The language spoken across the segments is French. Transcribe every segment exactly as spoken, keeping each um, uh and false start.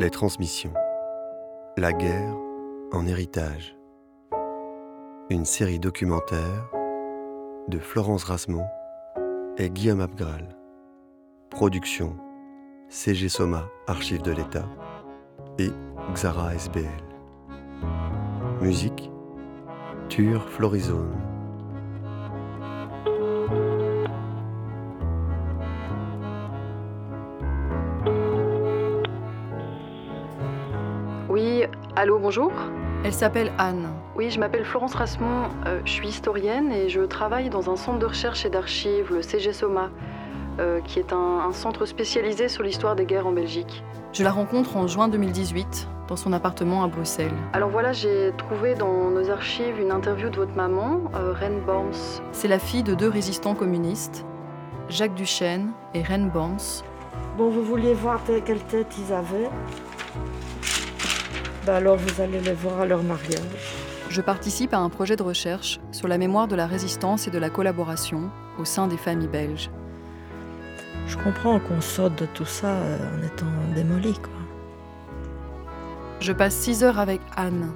Les transmissions. La guerre en héritage. Une série documentaire de Florence Rasmont et Guillaume Abgral. Production CegeSoma Archives de l'État et Xara S B L. Musique Thur Florizon. Oui, allô, bonjour. Elle s'appelle Anne. Oui, je m'appelle Florence Rasmont, euh, je suis historienne et je travaille dans un centre de recherche et d'archives, le CegeSoma, euh, qui est un, un centre spécialisé sur l'histoire des guerres en Belgique. Je la rencontre en juin deux mille dix-huit, dans son appartement à Bruxelles. Alors voilà, j'ai trouvé dans nos archives une interview de votre maman, euh, Reine Borms. C'est la fille de deux résistants communistes, Jacques Duchesne et Reine Borms. Bon, vous vouliez voir quelle tête ils avaient? Ben alors vous allez les voir à leur mariage. Je participe à un projet de recherche sur la mémoire de la résistance et de la collaboration au sein des familles belges. Je comprends qu'on saute de tout ça en étant démoli, quoi. Je passe six heures avec Anne.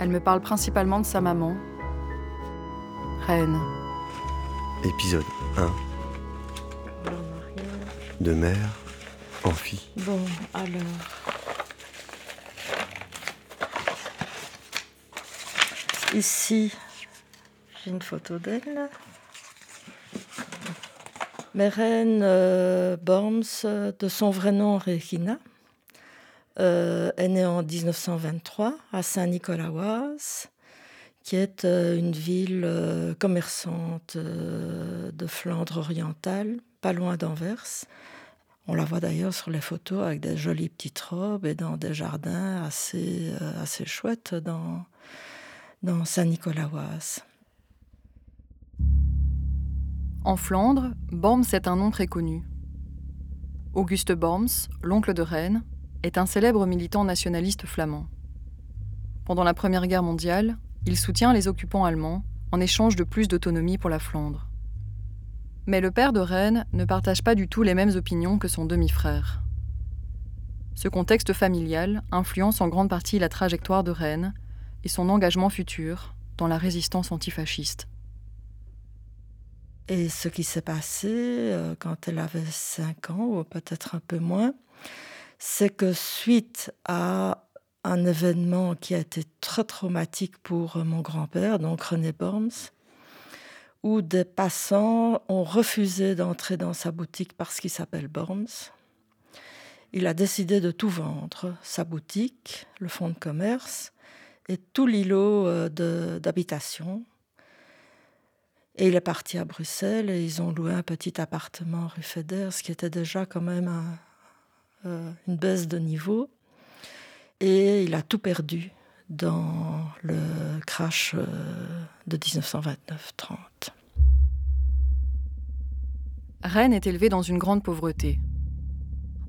Elle me parle principalement de sa maman, Reine. Épisode un. De mère en fille. Bon, alors... Ici, j'ai une photo d'elle. Mais Reine euh, Borms, de son vrai nom Regina, euh, est née en dix-neuf cent vingt-trois à Saint-Nicolas-Waas, qui est euh, une ville euh, commerçante euh, de Flandre orientale, pas loin d'Anvers. On la voit d'ailleurs sur les photos avec des jolies petites robes et dans des jardins assez, euh, assez chouettes dans... dans Saint-Nicolas-Waas. En Flandre, Borms est un nom très connu. August Borms, l'oncle de Reine, est un célèbre militant nationaliste flamand. Pendant la Première Guerre mondiale, il soutient les occupants allemands en échange de plus d'autonomie pour la Flandre. Mais le père de Reine ne partage pas du tout les mêmes opinions que son demi-frère. Ce contexte familial influence en grande partie la trajectoire de Reine et son engagement futur dans la résistance antifasciste. Et ce qui s'est passé euh, quand elle avait cinq ans, ou peut-être un peu moins, c'est que suite à un événement qui a été très traumatique pour mon grand-père, donc René Borms, où des passants ont refusé d'entrer dans sa boutique parce qu'il s'appelle Borms, il a décidé de tout vendre, sa boutique, le fonds de commerce, et tout l'îlot de, d'habitation. Et il est parti à Bruxelles et ils ont loué un petit appartement rue Feder, ce qui était déjà quand même un, euh, une baisse de niveau. Et il a tout perdu dans le crash de dix-neuf cent vingt-neuf trente. Reine est élevée dans une grande pauvreté.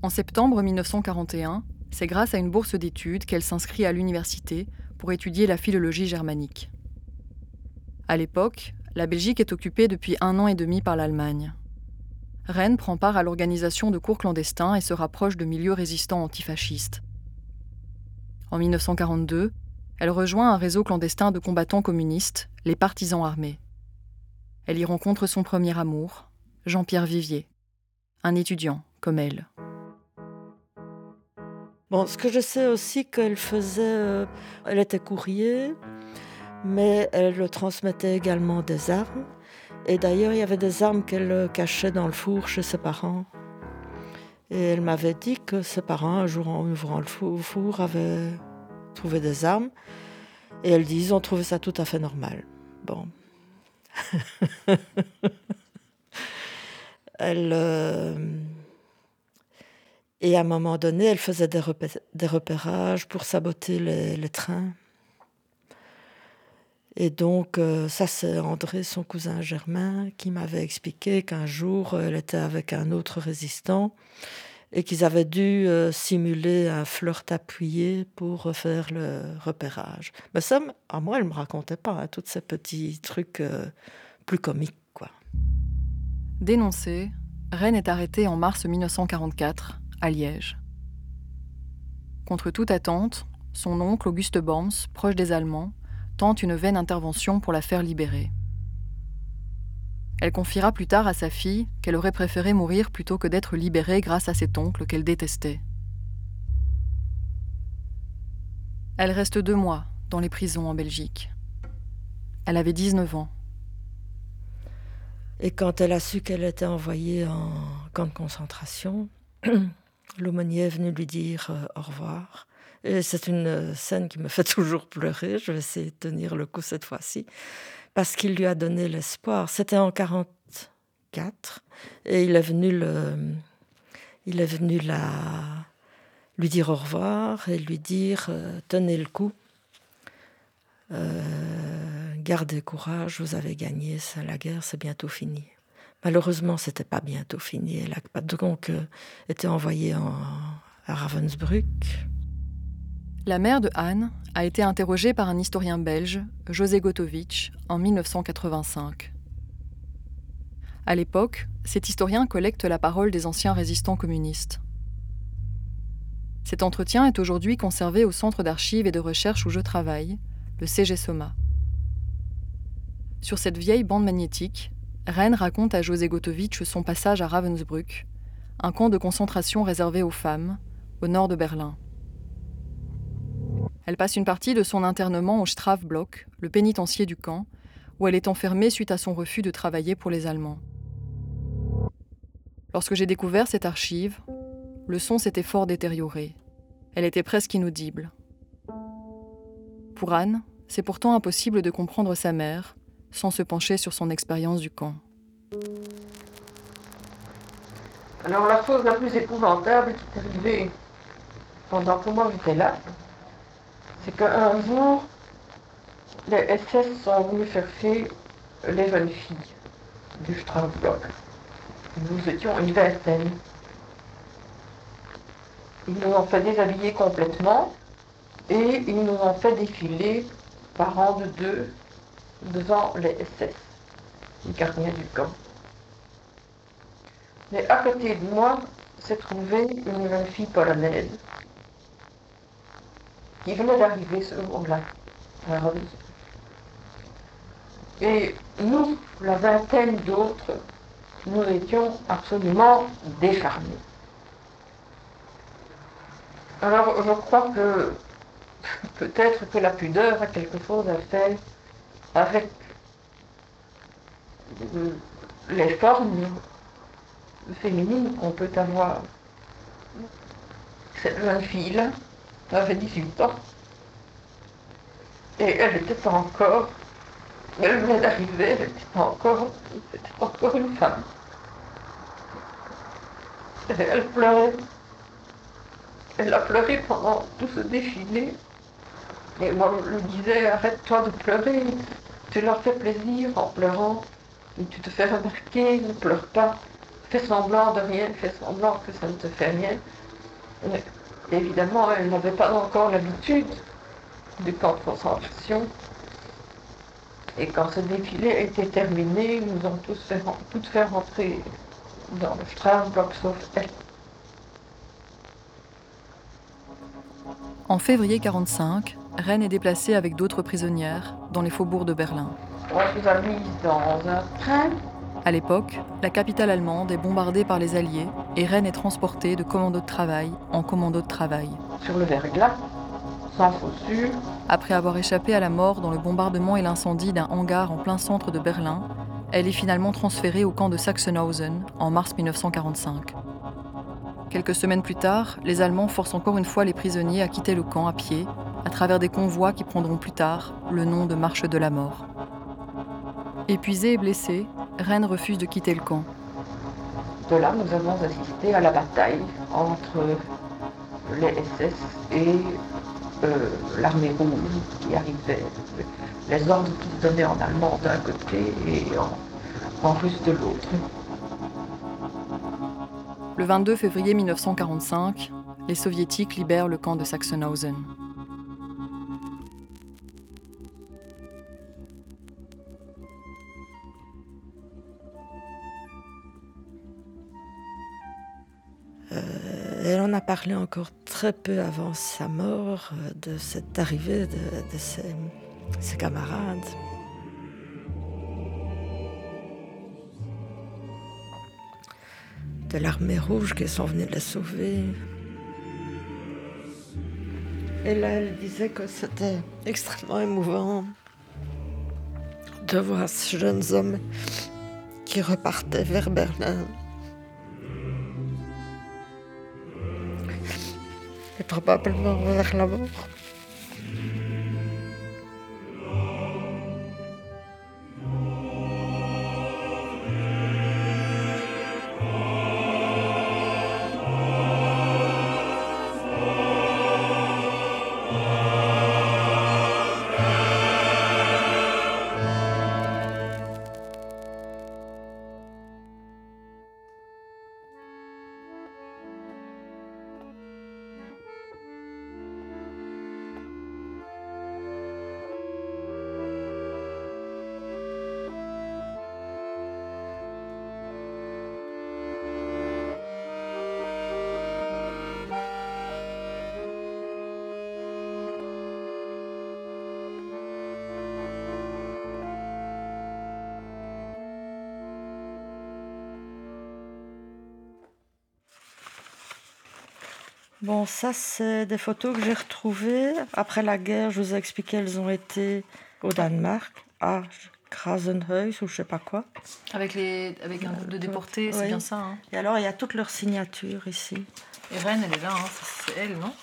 En septembre mille neuf cent quarante et un, c'est grâce à une bourse d'études qu'elle s'inscrit à l'université pour étudier la philologie germanique. À l'époque, la Belgique est occupée depuis un an et demi par l'Allemagne. Reine prend part à l'organisation de cours clandestins et se rapproche de milieux résistants antifascistes. En mille neuf cent quarante-deux, elle rejoint un réseau clandestin de combattants communistes, les Partisans armés. Elle y rencontre son premier amour, Jean-Pierre Vivier, un étudiant comme elle. Bon, ce que je sais aussi qu'elle faisait, euh, elle était courrier, mais elle transmettait également des armes. Et d'ailleurs, il y avait des armes qu'elle cachait dans le four chez ses parents. Et elle m'avait dit que ses parents, un jour en ouvrant le four, avaient trouvé des armes. Et elle dit, ils ont trouvé ça tout à fait normal. Bon. elle... Euh... Et à un moment donné, elle faisait des repérages pour saboter les, les trains. Et donc, euh, ça, c'est André, son cousin Germain, qui m'avait expliqué qu'un jour, elle était avec un autre résistant et qu'ils avaient dû euh, simuler un flirt appuyé pour faire le repérage. Mais ça, à moi, elle ne me racontait pas, hein, tous ces petits trucs euh, plus comiques, quoi. Dénoncée, Reine est arrêtée en mars mille neuf cent quarante-quatre à Liège. Contre toute attente, son oncle August Borms, proche des Allemands, tente une vaine intervention pour la faire libérer. Elle confiera plus tard à sa fille qu'elle aurait préféré mourir plutôt que d'être libérée grâce à cet oncle qu'elle détestait. Elle reste deux mois dans les prisons en Belgique. Elle avait dix-neuf ans. Et quand elle a su qu'elle était envoyée en camp de concentration, l'aumônier est venu lui dire euh, au revoir. Et c'est une scène qui me fait toujours pleurer. Je vais essayer de tenir le coup cette fois-ci. Parce qu'il lui a donné l'espoir. C'était en mille neuf cent quarante-quatre. Et il est venu, le, il est venu la, lui dire au revoir et lui dire euh, « Tenez le coup. Euh, gardez courage, vous avez gagné. Ça, la guerre, c'est bientôt fini. » Malheureusement, ce n'était pas bientôt fini. Elle a donc euh, été envoyée en, à Ravensbrück. La mère de Anne a été interrogée par un historien belge, José Gotovitch, en mille neuf cent quatre-vingt-cinq. À l'époque, cet historien collecte la parole des anciens résistants communistes. Cet entretien est aujourd'hui conservé au Centre d'archives et de recherche où je travaille, le CegeSoma. Sur cette vieille bande magnétique, Reine raconte à José Gotovitch son passage à Ravensbrück, un camp de concentration réservé aux femmes, au nord de Berlin. Elle passe une partie de son internement au Strafblock, le pénitencier du camp, où elle est enfermée suite à son refus de travailler pour les Allemands. Lorsque j'ai découvert cette archive, le son s'était fort détérioré. Elle était presque inaudible. Pour Anne, c'est pourtant impossible de comprendre sa mère, sans se pencher sur son expérience du camp. Alors la chose la plus épouvantable qui est arrivée pendant que moi j'étais là, c'est qu'un jour, les S S sont venus chercher les jeunes filles du Strafblock. Nous étions une vingtaine. Ils nous ont fait déshabiller complètement et ils nous ont fait défiler par rang de deux devant les S S, les gardiens du camp. Mais à côté de moi s'est trouvée une jeune fille polonaise qui venait d'arriver ce jour-là. Et nous, la vingtaine d'autres, nous étions absolument décharnés. Alors je crois que peut-être que la pudeur a quelque chose à faire avec les formes féminines qu'on peut avoir. Cette jeune fille-là avait dix-huit ans et elle était encore, elle venait d'arriver, elle était encore, elle était encore une femme. Et elle pleurait, elle a pleuré pendant tout ce défilé. Et moi, je lui disais, arrête-toi de pleurer, tu leur fais plaisir en pleurant, tu te fais remarquer, ne pleure pas, fais semblant de rien, fais semblant que ça ne te fait rien. Mais évidemment, elle n'avait pas encore l'habitude du camp de concentration. Et quand ce défilé a été terminé, ils nous ont tous fait, toutes fait rentrer dans le Strafblock, sauf elle. En février mille neuf cent quarante-cinq, Reine est déplacée avec d'autres prisonnières dans les faubourgs de Berlin. On nous a mis dans un train. À l'époque, la capitale allemande est bombardée par les Alliés et Reine est transportée de commando de travail en commando de travail. Sur le verglas, sans chaussures. Après avoir échappé à la mort dans le bombardement et l'incendie d'un hangar en plein centre de Berlin, elle est finalement transférée au camp de Sachsenhausen en mars mille neuf cent quarante-cinq. Quelques semaines plus tard, les Allemands forcent encore une fois les prisonniers à quitter le camp à pied, à travers des convois qui prendront plus tard le nom de marche de la mort. Épuisée et blessée, Reine refuse de quitter le camp. De là, nous avons assisté à la bataille entre les S S et euh, l'armée rouge qui arrivait. Les ordres qui se donnaient en allemand d'un côté et en, en russe de l'autre. Le vingt-deux février mille neuf cent quarante-cinq, les Soviétiques libèrent le camp de Sachsenhausen. Euh, elle en a parlé encore très peu avant sa mort, de cette arrivée de, de ses, ses camarades. De l'armée rouge qui sont venus la sauver. Et là, elle disait que c'était extrêmement émouvant de voir ces jeunes hommes qui repartaient vers Berlin. Et probablement vers la mort. Bon, ça, c'est des photos que j'ai retrouvées. Après la guerre, je vous ai expliqué, elles ont été au Danemark, à Krasenhuis, ou je ne sais pas quoi. Avec, les, avec un groupe de déportés, c'est oui. Bien ça. Hein. Et alors, il y a toutes leurs signatures ici. Et Reine, elle est là, hein. C'est elle, non?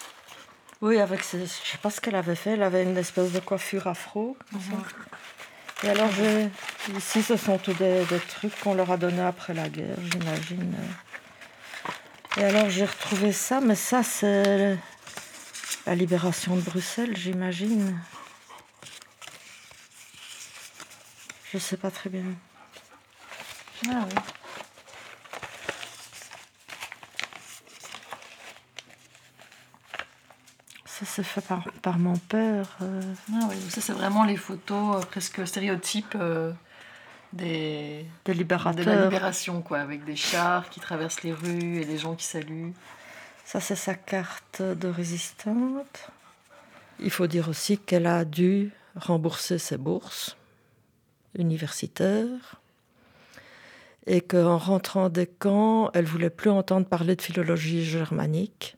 Oui, avec ses, je ne sais pas ce qu'elle avait fait. Elle avait une espèce de coiffure afro. Mm-hmm. Et alors, je, ici, ce sont tous des, des trucs qu'on leur a donnés après la guerre, j'imagine. Et alors j'ai retrouvé ça, mais ça c'est la libération de Bruxelles, j'imagine. Je sais pas très bien. Ah oui. Ça c'est fait par, par mon père. Ah oui, ça c'est vraiment les photos euh, presque stéréotypes. Euh... Des, des libérateurs. De la libération, quoi, avec des chars qui traversent les rues et des gens qui saluent. Ça, c'est sa carte de résistante. Il faut dire aussi qu'elle a dû rembourser ses bourses universitaires et qu'en rentrant des camps, elle ne voulait plus entendre parler de philologie germanique,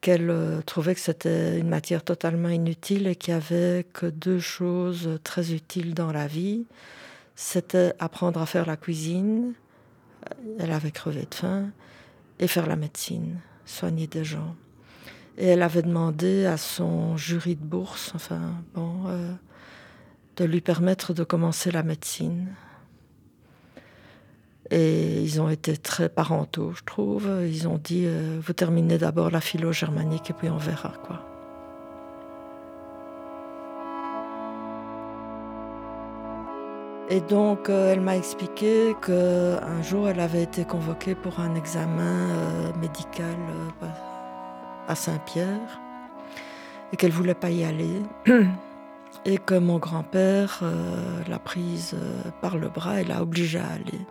qu'elle trouvait que c'était une matière totalement inutile et qu'il n'y avait que deux choses très utiles dans la vie. C'était apprendre à faire la cuisine, elle avait crevé de faim, et faire la médecine, soigner des gens. Et elle avait demandé à son jury de bourse, enfin bon, euh, de lui permettre de commencer la médecine. Et ils ont été très parentaux, je trouve. Ils ont dit euh, « Vous terminez d'abord la philo germanique et puis on verra, quoi ». Et donc, euh, elle m'a expliqué qu'un jour, elle avait été convoquée pour un examen euh, médical euh, à Saint-Pierre et qu'elle ne voulait pas y aller. Et que mon grand-père euh, l'a prise euh, par le bras et l'a obligée à aller.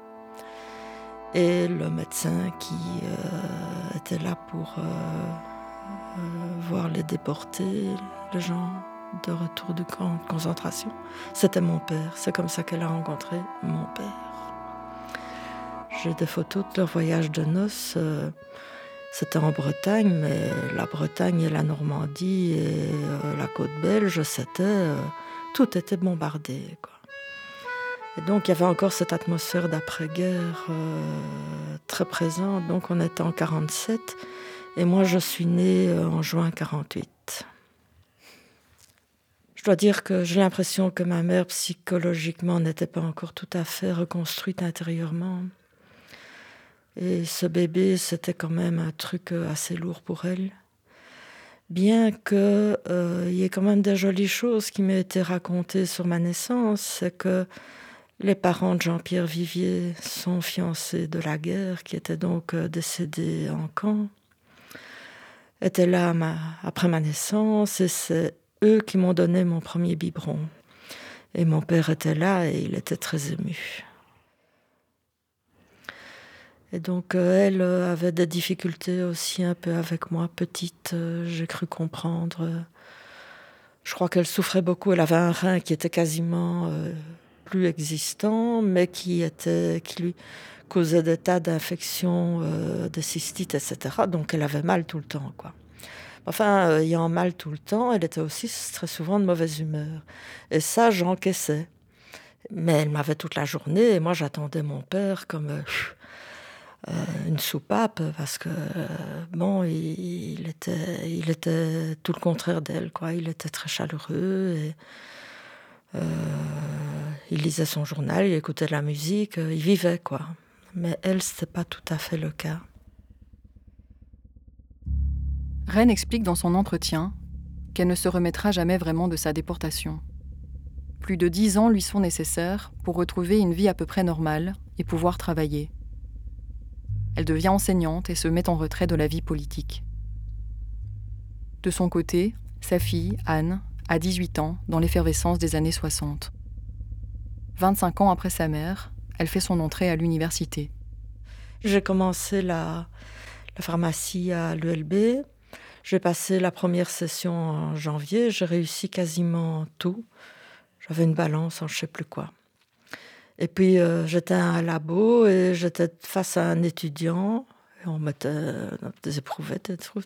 Et le médecin qui euh, était là pour euh, euh, voir les déportés, les gens... de retour du camp de concentration. C'était mon père. C'est comme ça qu'elle a rencontré mon père. J'ai des photos de leur voyage de noces. C'était en Bretagne, mais la Bretagne et la Normandie et la côte belge, c'était... Tout était bombardé, quoi. Et donc, il y avait encore cette atmosphère d'après-guerre euh, très présente. Donc, on était en quarante-sept. Et moi, je suis née en juin quarante-huit. Je dois dire que j'ai l'impression que ma mère, psychologiquement, n'était pas encore tout à fait reconstruite intérieurement. Et ce bébé, c'était quand même un truc assez lourd pour elle. Bien qu'il euh, y ait quand même des jolies choses qui m'aient été racontées sur ma naissance, c'est que les parents de Jean-Pierre Vivier sont fiancés de la guerre, qui étaient donc décédés en camp, étaient là ma, après ma naissance, et c'est eux qui m'ont donné mon premier biberon. Et mon père était là et il était très ému. Et donc, elle avait des difficultés aussi un peu avec moi, petite, j'ai cru comprendre. Je crois qu'elle souffrait beaucoup, elle avait un rein qui était quasiment euh, plus existant, mais qui, était, qui lui causait des tas d'infections, euh, de cystites, et cetera. Donc, elle avait mal tout le temps, quoi. Enfin, euh, ayant mal tout le temps, elle était aussi très souvent de mauvaise humeur. Et ça, j'encaissais. Mais elle m'avait toute la journée, et moi, j'attendais mon père comme... Euh, Euh, une soupape, parce que euh, bon, il, il, était, il était tout le contraire d'elle, quoi. Il était très chaleureux, et, euh, il lisait son journal, il écoutait de la musique, euh, il vivait, quoi. Mais elle, c'était pas tout à fait le cas. Reine explique dans son entretien qu'elle ne se remettra jamais vraiment de sa déportation. Plus de dix ans lui sont nécessaires pour retrouver une vie à peu près normale et pouvoir travailler. Elle devient enseignante et se met en retrait de la vie politique. De son côté, sa fille, Anne, a dix-huit ans, dans l'effervescence des années soixante. vingt-cinq ans après sa mère, elle fait son entrée à l'université. J'ai commencé la, la pharmacie à l'U L B. J'ai passé la première session en janvier. J'ai réussi quasiment tout. J'avais une balance en je ne sais plus quoi. Et puis, euh, j'étais à un labo et j'étais face à un étudiant. Et on mettait des éprouvettes et tout.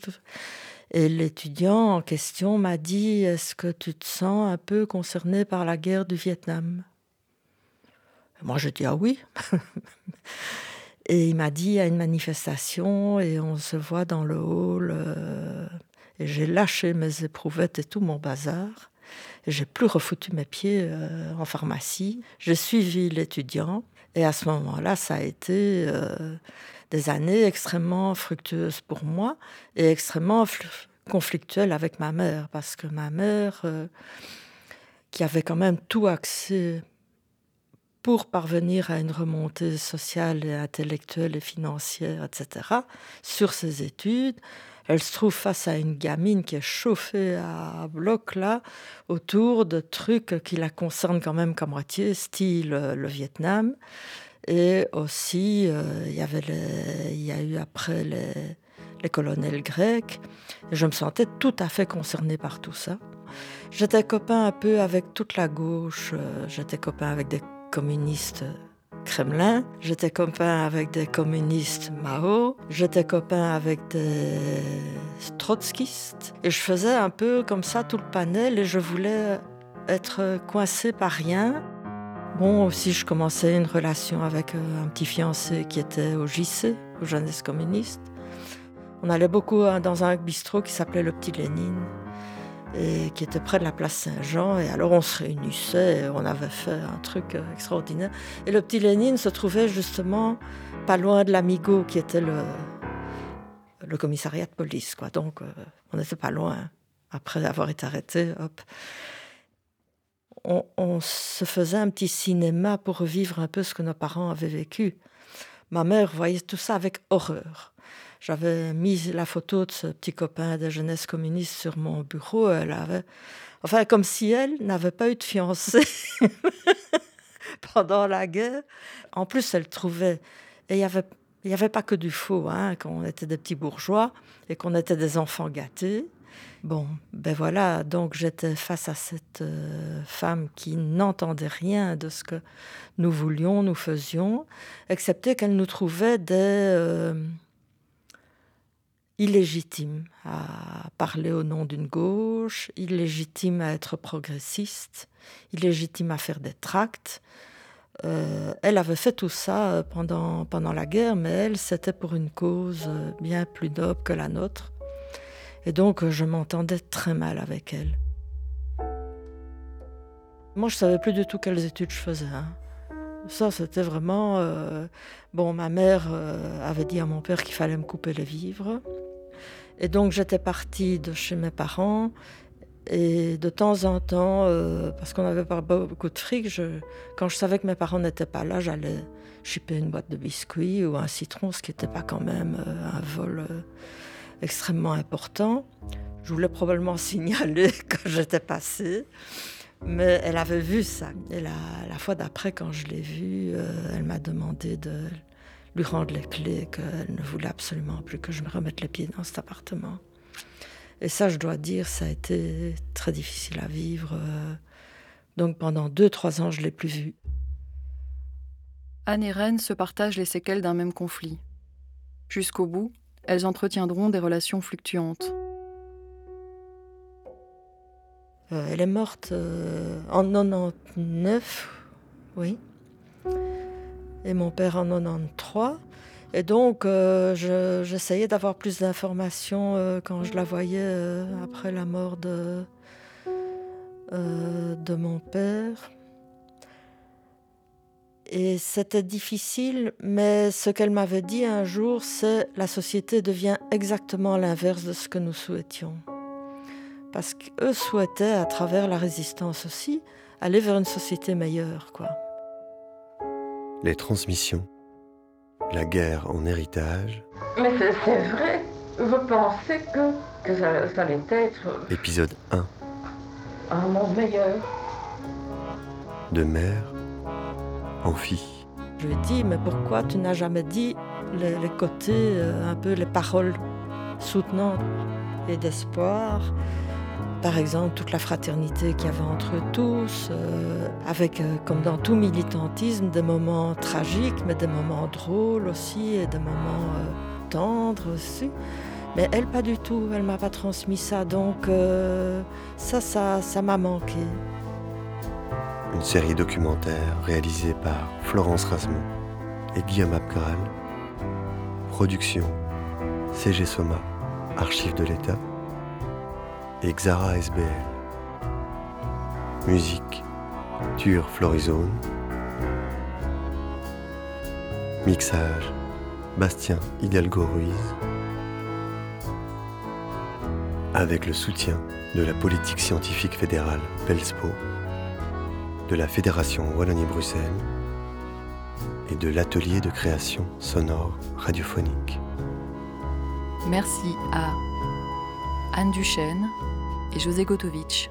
Et l'étudiant en question m'a dit « Est-ce que tu te sens un peu concerné par la guerre du Vietnam ?» Et moi, j'ai dit « Ah oui !» Et il m'a dit « Il y a une manifestation et on se voit dans le hall. Euh, » Et j'ai lâché mes éprouvettes et tout mon bazar. J'ai plus refoutu mes pieds euh, en pharmacie. J'ai suivi l'étudiant. Et à ce moment-là, ça a été euh, des années extrêmement fructueuses pour moi et extrêmement f- conflictuelles avec ma mère. Parce que ma mère, euh, qui avait quand même tout axé pour parvenir à une remontée sociale et intellectuelle et financière, et cetera, sur ses études... Elle se trouve face à une gamine qui est chauffée à bloc, là, autour de trucs qui la concernent quand même qu'à moitié, style euh, le Vietnam. Et aussi, euh, y avait les, y a eu après les, les colonels grecs. Et je me sentais tout à fait concernée par tout ça. J'étais copain un peu avec toute la gauche. Euh, j'étais copain avec des communistes Kremlin, j'étais copain avec des communistes Mao, j'étais copain avec des trotskistes. Et je faisais un peu comme ça tout le panel et je voulais être coincée par rien. Bon, aussi je commençais une relation avec un petit fiancé qui était au J C, aux Jeunesses communistes. On allait beaucoup dans un bistrot qui s'appelait le Petit Lénine et qui était près de la place Saint-Jean. Et alors on se réunissait, et on avait fait un truc extraordinaire. Et le Petit Lénine se trouvait justement pas loin de l'Amigo, qui était le, le commissariat de police, quoi. Donc on n'était pas loin, après avoir été arrêté, hop. On, on se faisait un petit cinéma pour revivre un peu ce que nos parents avaient vécu. Ma mère voyait tout ça avec horreur. J'avais mis la photo de ce petit copain des Jeunesses communistes sur mon bureau. Elle avait... Enfin, comme si elle n'avait pas eu de fiancée pendant la guerre. En plus, elle trouvait... Et il n'y avait... Y avait pas que du faux, hein, qu'on était des petits bourgeois et qu'on était des enfants gâtés. Bon, ben voilà, donc j'étais face à cette euh, femme qui n'entendait rien de ce que nous voulions, nous faisions, excepté qu'elle nous trouvait des... Euh, illégitime à parler au nom d'une gauche, illégitime à être progressiste, illégitime à faire des tracts. Euh, elle avait fait tout ça pendant, pendant la guerre, mais elle, c'était pour une cause bien plus noble que la nôtre. Et donc, je m'entendais très mal avec elle. Moi, je ne savais plus du tout quelles études je faisais, hein. Ça, c'était vraiment... Euh... Bon, ma mère euh, avait dit à mon père qu'il fallait me couper les vivres. Et donc, j'étais partie de chez mes parents. Et de temps en temps, euh, parce qu'on n'avait pas beaucoup de fric, je... quand je savais que mes parents n'étaient pas là, j'allais chipper une boîte de biscuits ou un citron, ce qui n'était pas quand même euh, un vol euh, extrêmement important. Je voulais probablement signaler que j'étais passée. Mais elle avait vu ça. Et la, la fois d'après, quand je l'ai vue, euh, elle m'a demandé de lui rendre les clés, qu'elle ne voulait absolument plus que je me remette les pieds dans cet appartement. Et ça, je dois dire, ça a été très difficile à vivre. Donc pendant deux, trois ans, je ne l'ai plus vue. Anne et Reine se partagent les séquelles d'un même conflit. Jusqu'au bout, elles entretiendront des relations fluctuantes. Euh, elle est morte euh, en quatre-vingt-dix-neuf, oui, et mon père en quatre-vingt-treize. Et donc, euh, je, j'essayais d'avoir plus d'informations euh, quand je la voyais euh, après la mort de, euh, de mon père. Et c'était difficile, mais ce qu'elle m'avait dit un jour, c'est « la société devient exactement l'inverse de ce que nous souhaitions ». Parce qu'eux souhaitaient, à travers la résistance aussi, aller vers une société meilleure, quoi. Les transmissions, la guerre en héritage... Mais c'est, c'est vrai, vous pensez que, que ça, ça allait être... Épisode un. Un monde meilleur. De mère en fille. Je lui ai dit, mais pourquoi tu n'as jamais dit les, les côtés, euh, un peu les paroles soutenantes et d'espoir? Par exemple, toute la fraternité qu'il y avait entre eux tous, euh, avec, euh, comme dans tout militantisme, des moments tragiques, mais des moments drôles aussi, et des moments euh, tendres aussi. Mais elle, pas du tout, elle ne m'a pas transmis ça, donc euh, ça, ça, ça m'a manqué. Une série documentaire réalisée par Florence Rasmont et Guillaume Abgral. Production CegeSoma, Archives de l'État. Et Xara S B L. Musique Thur Florizon. Mixage Bastien Hidalgo Ruiz. Avec le soutien de la politique scientifique fédérale Belspo, de la Fédération Wallonie-Bruxelles et de l'atelier de création sonore radiophonique. Merci à Anne Duchesne et José Gotovitch.